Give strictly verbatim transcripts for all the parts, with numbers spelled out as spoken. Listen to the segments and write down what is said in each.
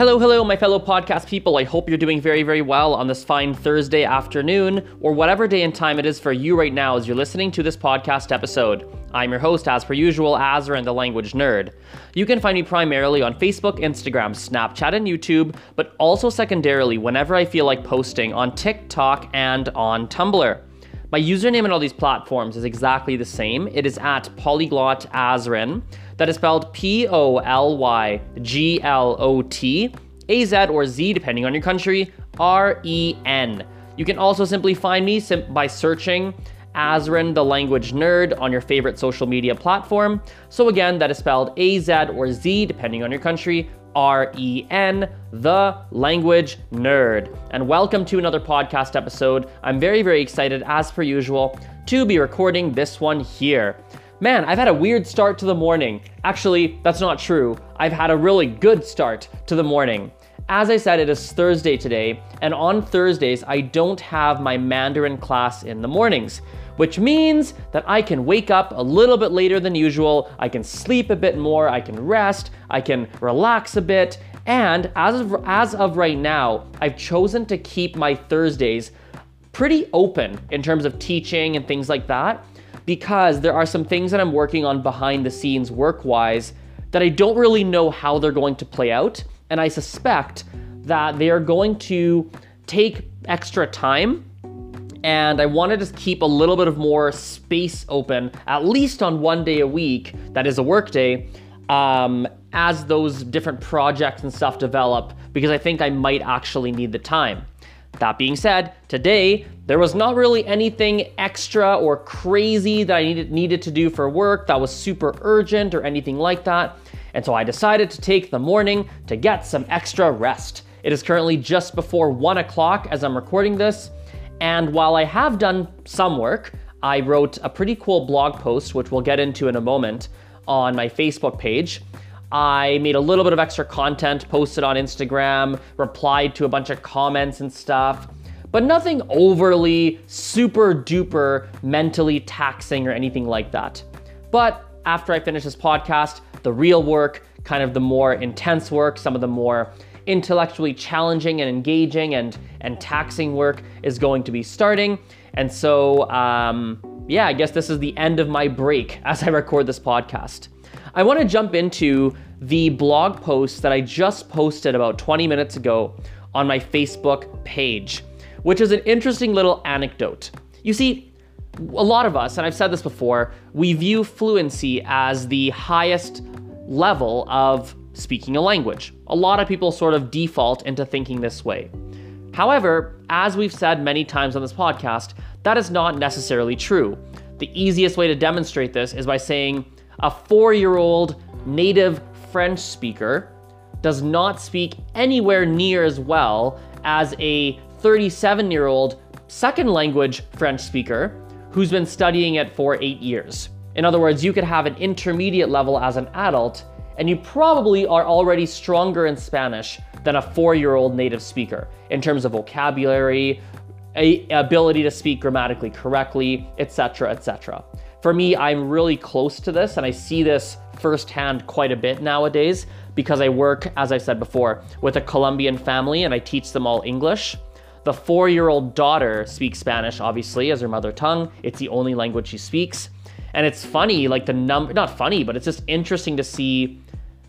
Hello, hello, my fellow podcast people. I hope you're doing very, very well on this fine Thursday afternoon, or whatever day and time it is for you right now as you're listening to this podcast episode. I'm your host, as per usual, Azren, the language nerd. You can find me primarily on Facebook, Instagram, Snapchat, and YouTube, but also secondarily whenever I feel like posting on TikTok and on Tumblr. My username on all these platforms is exactly the same. It is at PolyglotAzren. That is spelled P O L Y G L O T A Z or Z, depending on your country, R E N. You can also simply find me sim- by searching Azren the Language Nerd on your favorite social media platform. So again, that is spelled A Z or Z, depending on your country, R E N, the Language Nerd. And welcome to another podcast episode. I'm very, very excited, as per usual, to be recording this one here. Man, I've had a weird start to the morning. Actually, that's not true. I've had a really good start to the morning. As I said, it is Thursday today, and on Thursdays, I don't have my Mandarin class in the mornings, which means that I can wake up a little bit later than usual, I can sleep a bit more, I can rest, I can relax a bit, and as of, as of right now, I've chosen to keep my Thursdays pretty open in terms of teaching and things like that, because there are some things that I'm working on behind the scenes work-wise that I don't really know how they're going to play out, and I suspect that they are going to take extra time, and I want to just keep a little bit of more space open, at least on one day a week, that is a work day, um, as those different projects and stuff develop, because I think I might actually need the time. That being said, today, there was not really anything extra or crazy that I needed, needed to do for work that was super urgent or anything like that. And so I decided to take the morning to get some extra rest. It is currently just before one o'clock as I'm recording this. And while I have done some work, I wrote a pretty cool blog post, which we'll get into in a moment, on my Facebook page. I made a little bit of extra content, posted on Instagram, replied to a bunch of comments and stuff, but nothing overly super duper mentally taxing or anything like that. But after I finish this podcast, the real work, kind of the more intense work, some of the more intellectually challenging and engaging and, and taxing work is going to be starting. And so, um, yeah, I guess this is the end of my break as I record this podcast. I want to jump into the blog post that I just posted about twenty minutes ago on my Facebook page, which is an interesting little anecdote. You see, a lot of us, and I've said this before, we view fluency as the highest level of speaking a language. A lot of people sort of default into thinking this way. However, as we've said many times on this podcast, that is not necessarily true. The easiest way to demonstrate this is by saying, a four-year-old native French speaker does not speak anywhere near as well as a thirty-seven-year-old second language French speaker who's been studying it for eight years. In other words, you could have an intermediate level as an adult, and you probably are already stronger in Spanish than a four-year-old native speaker in terms of vocabulary, a- ability to speak grammatically correctly, et cetera, et cetera. For me, I'm really close to this, and I see this firsthand quite a bit nowadays because I work, as I said before, with a Colombian family and I teach them all English. The four-year-old daughter speaks Spanish, obviously, as her mother tongue. It's the only language she speaks. And it's funny, like the number, not funny, but it's just interesting to see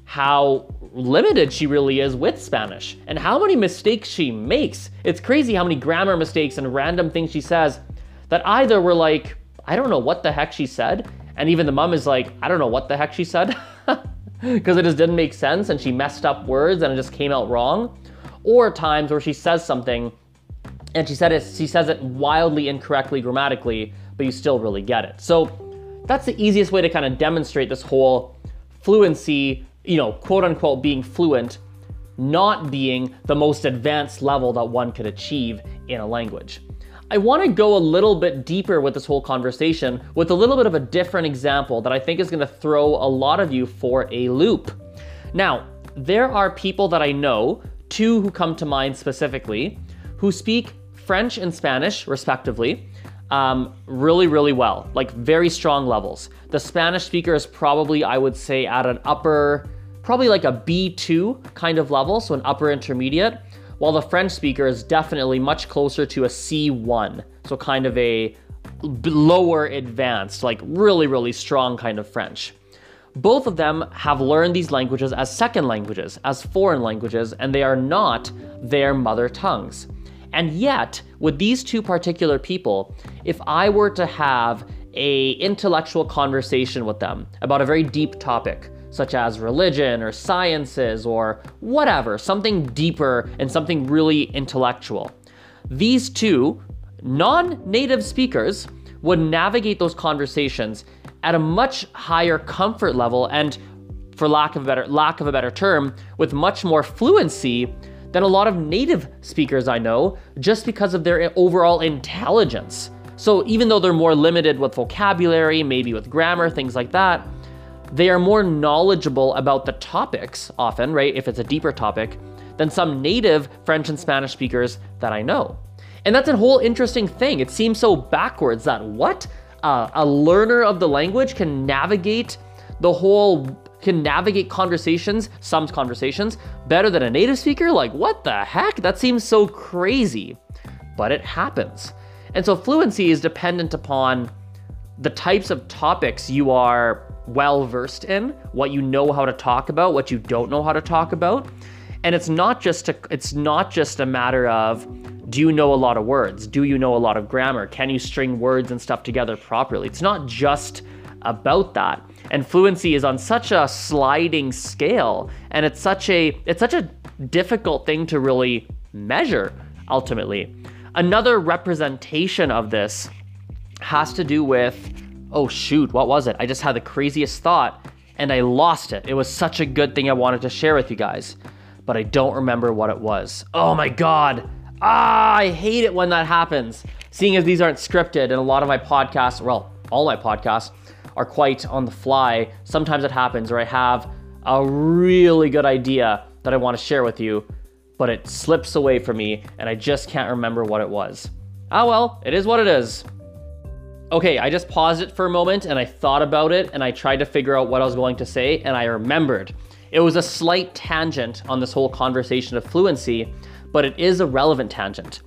how limited she really is with Spanish and how many mistakes she makes. It's crazy how many grammar mistakes and random things she says that either were like, I don't know what the heck she said. And even the mom is like, I don't know what the heck she said, because it just didn't make sense and she messed up words and it just came out wrong. Or times where she says something and she said it, she says it wildly incorrectly grammatically, but you still really get it. So that's the easiest way to kind of demonstrate this whole fluency, you know, quote unquote, being fluent, not being the most advanced level that one could achieve in a language. I want to go a little bit deeper with this whole conversation with a little bit of a different example that I think is going to throw a lot of you for a loop. Now, there are people that I know, two who come to mind specifically, who speak French and Spanish, respectively, um, really, really well, like very strong levels. The Spanish speaker is probably, I would say, at an upper, probably like a B two kind of level, so an upper intermediate, while the French speaker is definitely much closer to a C one, so kind of a lower advanced, like really, really strong kind of French. Both of them have learned these languages as second languages, as foreign languages, and they are not their mother tongues. And yet, with these two particular people, if I were to have an intellectual conversation with them about a very deep topic, such as religion or sciences or whatever, something deeper and something really intellectual, these two non-native speakers would navigate those conversations at a much higher comfort level and, for lack of a better, lack of a better term, with much more fluency than a lot of native speakers I know, just because of their overall intelligence. So even though they're more limited with vocabulary, maybe with grammar, things like that, they are more knowledgeable about the topics often, right, if it's a deeper topic, than some native French and Spanish speakers that I know. And that's a whole interesting thing. It seems so backwards that what? Uh, a learner of the language can navigate the whole, can navigate conversations, some conversations, better than a native speaker? Like, what the heck? That seems so crazy, but it happens. And so fluency is dependent upon the types of topics you are well-versed in, what you know how to talk about, what you don't know how to talk about. And it's not just a, it's not just a matter of, do you know a lot of words? Do you know a lot of grammar? Can you string words and stuff together properly? It's not just about that. And fluency is on such a sliding scale, and it's such a it's such a difficult thing to really measure ultimately. Another representation of this has to do with, oh shoot, what was it? I just had the craziest thought and I lost it. It was such a good thing I wanted to share with you guys, but I don't remember what it was. Oh my God. Ah, I hate it when that happens. Seeing as these aren't scripted and a lot of my podcasts, well, all my podcasts are quite on the fly, sometimes it happens where I have a really good idea that I want to share with you, but it slips away from me and I just can't remember what it was. Ah, well, it is what it is. Okay, I just paused it for a moment and I thought about it and I tried to figure out what I was going to say and I remembered. It was a slight tangent on this whole conversation of fluency, but it is a relevant tangent.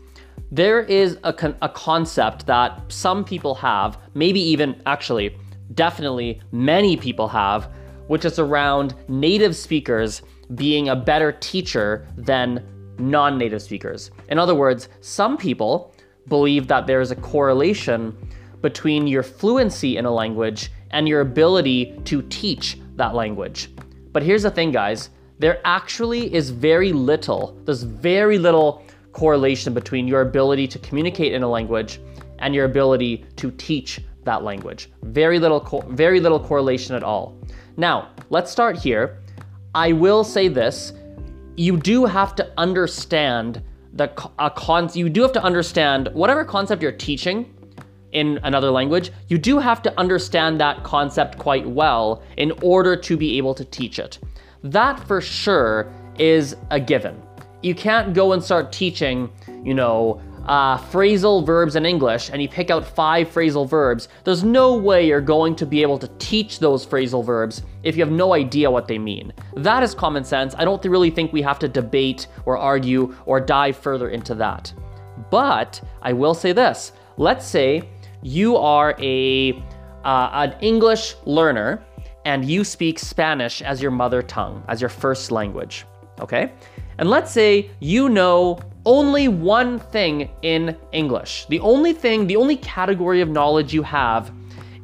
There is a, con a concept that some people have, maybe even actually, definitely many people have, which is around native speakers being a better teacher than non-native speakers. In other words, some people believe that there is a correlation between your fluency in a language and your ability to teach that language. But here's the thing, guys. There actually is very little, there's very little correlation between your ability to communicate in a language and your ability to teach that language. Very little, very little correlation at all. Now, let's start here. I will say this, you do have to understand the a con you do have to understand whatever concept you're teaching in another language, you do have to understand that concept quite well in order to be able to teach it. That for sure is a given. You can't go and start teaching, you know, uh, phrasal verbs in English and you pick out five phrasal verbs. There's no way you're going to be able to teach those phrasal verbs if you have no idea what they mean. That is common sense. I don't really think we have to debate or argue or dive further into that. But I will say this, let's say you are a, uh, an English learner and you speak Spanish as your mother tongue, as your first language, okay? And let's say you know only one thing in English. The only thing, the only category of knowledge you have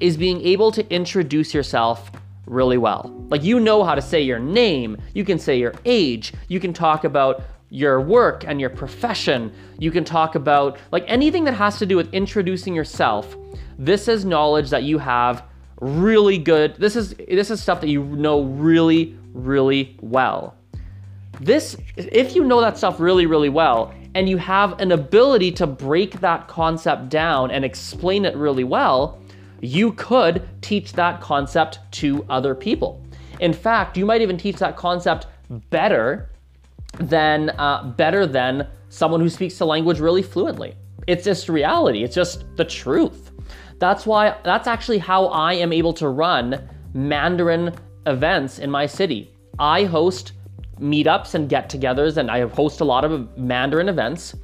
is being able to introduce yourself really well. Like you know how to say your name, you can say your age, you can talk about your work and your profession, you can talk about like anything that has to do with introducing yourself. This is knowledge that you have really good. This is this is stuff that you know really, really well. This, if you know that stuff really, really well, and you have an ability to break that concept down and explain it really well, you could teach that concept to other people. In fact, you might even teach that concept better than uh, better than someone who speaks the language really fluently. It's just reality. It's just the truth. That's why, that's actually how I am able to run Mandarin events in my city. I host meetups and get-togethers, and I host a lot of Mandarin events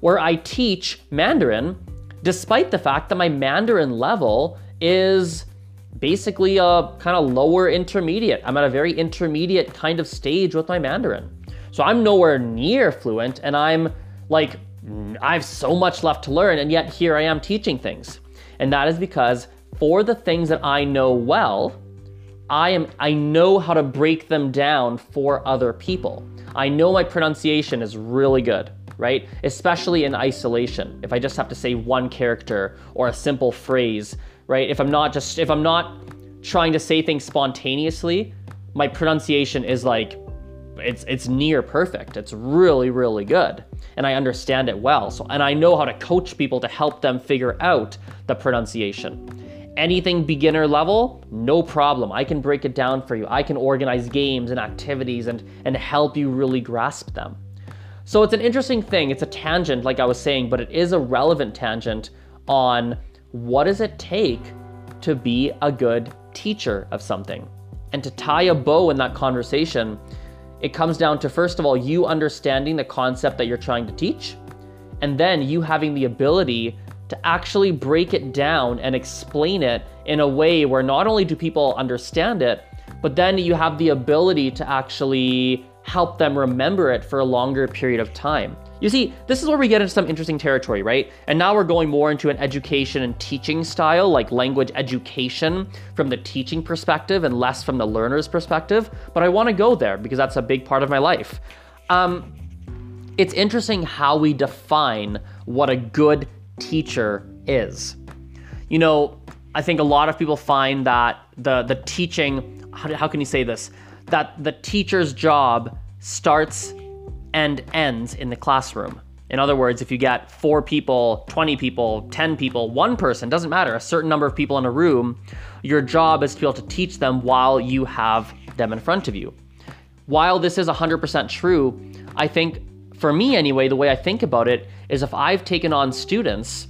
where I teach Mandarin, despite the fact that my Mandarin level is basically a kind of lower intermediate. I'm at a very intermediate kind of stage with my Mandarin. So I'm nowhere near fluent, and I'm like, I have so much left to learn, and yet here I am teaching things. And that is because for the things that I know well, I am, I know how to break them down for other people. I know my pronunciation is really good, right? Especially in isolation. If I just have to say one character or a simple phrase, right? If I'm not just, if I'm not trying to say things spontaneously, my pronunciation is like, it's, it's near perfect. It's really, really good. And I understand it well. So, and I know how to coach people to help them figure out the pronunciation. Anything beginner level, no problem. I can break it down for you. I can organize games and activities and, and help you really grasp them. So it's an interesting thing. It's a tangent, like I was saying, but it is a relevant tangent on what does it take to be a good teacher of something? And to tie a bow in that conversation, it comes down to, first of all, you understanding the concept that you're trying to teach, and then you having the ability to actually break it down and explain it in a way where not only do people understand it, but then you have the ability to actually help them remember it for a longer period of time. You see, this is where we get into some interesting territory, right? And now we're going more into an education and teaching style, like language education from the teaching perspective and less from the learner's perspective. But I want to go there because that's a big part of my life. Um, it's interesting how we define what a good teacher is. You know, I think a lot of people find that the, the teaching, how, how can you say this? That the teacher's job starts and ends in the classroom. In other words, if you get four people, twenty people, ten people, one person, doesn't matter, a certain number of people in a room, your job is to be able to teach them while you have them in front of you. While this is one hundred percent true, I think, for me anyway, the way I think about it is if I've taken on students,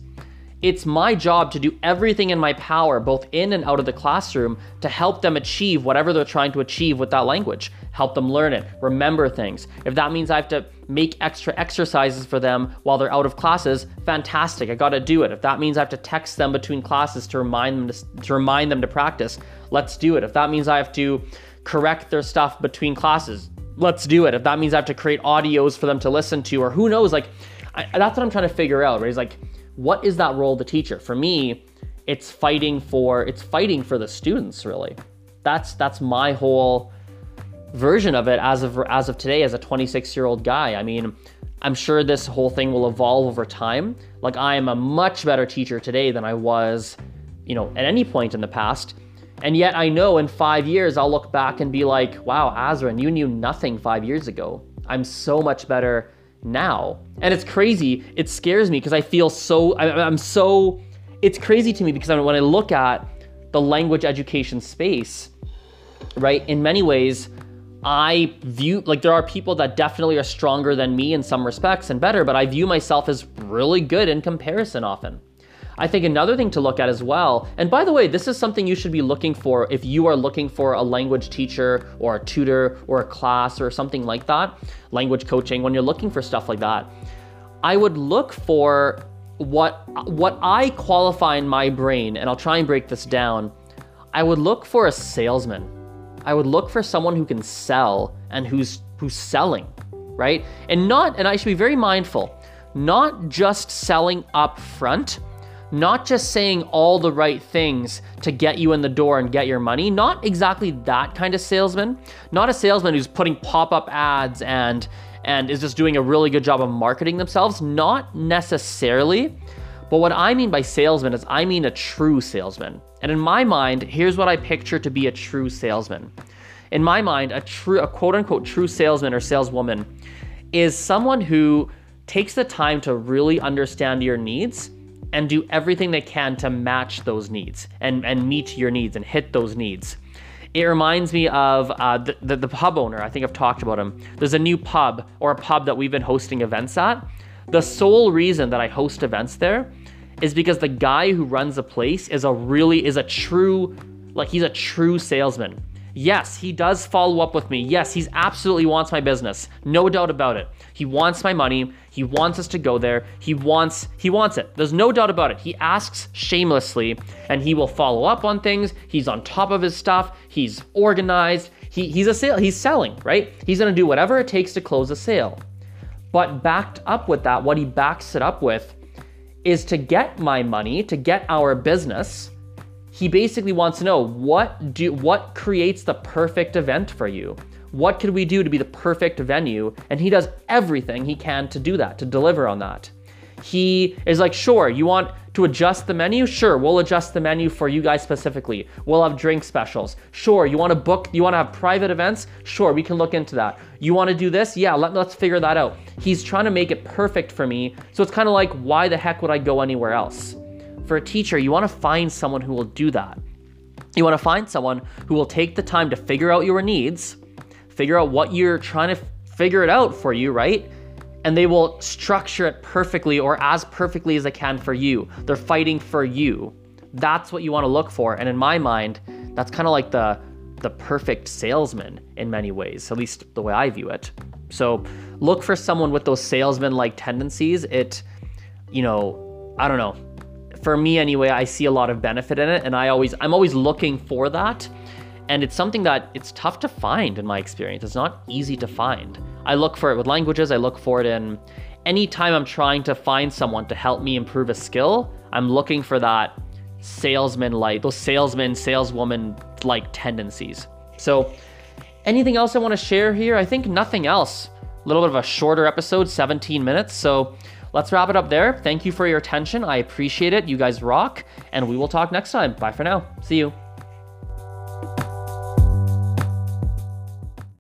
it's my job to do everything in my power, both in and out of the classroom, to help them achieve whatever they're trying to achieve with that language. Help them learn it, remember things. If that means I have to make extra exercises for them while they're out of classes, fantastic, I gotta do it. If that means I have to text them between classes to remind them to, to remind them to practice, let's do it. If that means I have to correct their stuff between classes, let's do it. If that means I have to create audios for them to listen to, or who knows, like, I, that's what I'm trying to figure out, right? It's like, what is that role of the teacher? For me, it's fighting for it's fighting for the students, really. That's that's my whole version of it as of as of today, as a twenty-six-year-old guy. I mean, I'm sure this whole thing will evolve over time. Like, I am a much better teacher today than I was, you know, at any point in the past. And yet I know in five years I'll look back and be like, wow, Azren, you knew nothing five years ago. I'm so much better now. And it's crazy. It scares me because I feel so, I, I'm so, it's crazy to me because I, when I look at the language education space, right, in many ways, I view, like, there are people that definitely are stronger than me in some respects and better, but I view myself as really good in comparison often. I think another thing to look at as well, and by the way, this is something you should be looking for if you are looking for a language teacher or a tutor or a class or something like that, language coaching, when you're looking for stuff like that, I would look for what, what I qualify in my brain, and I'll try and break this down. I would look for a salesman. I would look for someone who can sell and who's, who's selling, right? And not, and I should be very mindful, not just selling up front, not just saying all the right things to get you in the door and get your money, not exactly that kind of salesman, not a salesman who's putting pop-up ads and, and is just doing a really good job of marketing themselves, not necessarily. But what I mean by salesman is I mean a true salesman. And in my mind, here's what I picture to be a true salesman. In my mind, a true, a quote unquote true salesman or saleswoman is someone who takes the time to really understand your needs and do everything they can to match those needs and, and meet your needs and hit those needs. It reminds me of uh, the, the, the pub owner. I think I've talked about him. There's a new pub or a pub that we've been hosting events at. The sole reason that I host events there is because the guy who runs the place is a really, is a true, like he's a true salesman. Yes, he does follow up with me. Yes, he absolutely wants my business. No doubt about it. He wants my money. He wants us to go there. He wants, he wants it. There's no doubt about it. He asks shamelessly, and he will follow up on things. He's on top of his stuff. He's organized. He, he's a sale. He's selling, right? He's going to do whatever it takes to close a sale. But backed up with that, what he backs it up with is to get my money, to get our business. He basically wants to know what do what creates the perfect event for you? What could we do to be the perfect venue? And he does everything he can to do that, to deliver on that. He is like, sure, you want to adjust the menu? Sure, we'll adjust the menu for you guys specifically. We'll have drink specials. Sure, you want to book, you want to have private events? Sure, we can look into that. You want to do this? Yeah, let, let's figure that out. He's trying to make it perfect for me. So it's kind of like, why the heck would I go anywhere else? For a teacher, you want to find someone who will do that. You want to find someone who will take the time to figure out your needs, figure out what you're trying to figure it out for you, right? And they will structure it perfectly, or as perfectly as they can for you. They're fighting for you. That's what you want to look for. And in my mind, that's kind of like the, the perfect salesman in many ways, at least the way I view it. So look for someone with those salesman-like tendencies. It, you know, I don't know. For me anyway, I see a lot of benefit in it, and I always, I'm always looking for that. And it's something that it's tough to find in my experience. It's not easy to find. I look for it with languages. I look for it in any time I'm trying to find someone to help me improve a skill. I'm looking for that salesman like, those salesman, saleswoman like tendencies. So anything else I want to share here? I think nothing else. A little bit of a shorter episode, seventeen minutes. So let's wrap it up there. Thank you for your attention. I appreciate it. You guys rock, and we will talk next time. Bye for now. See you.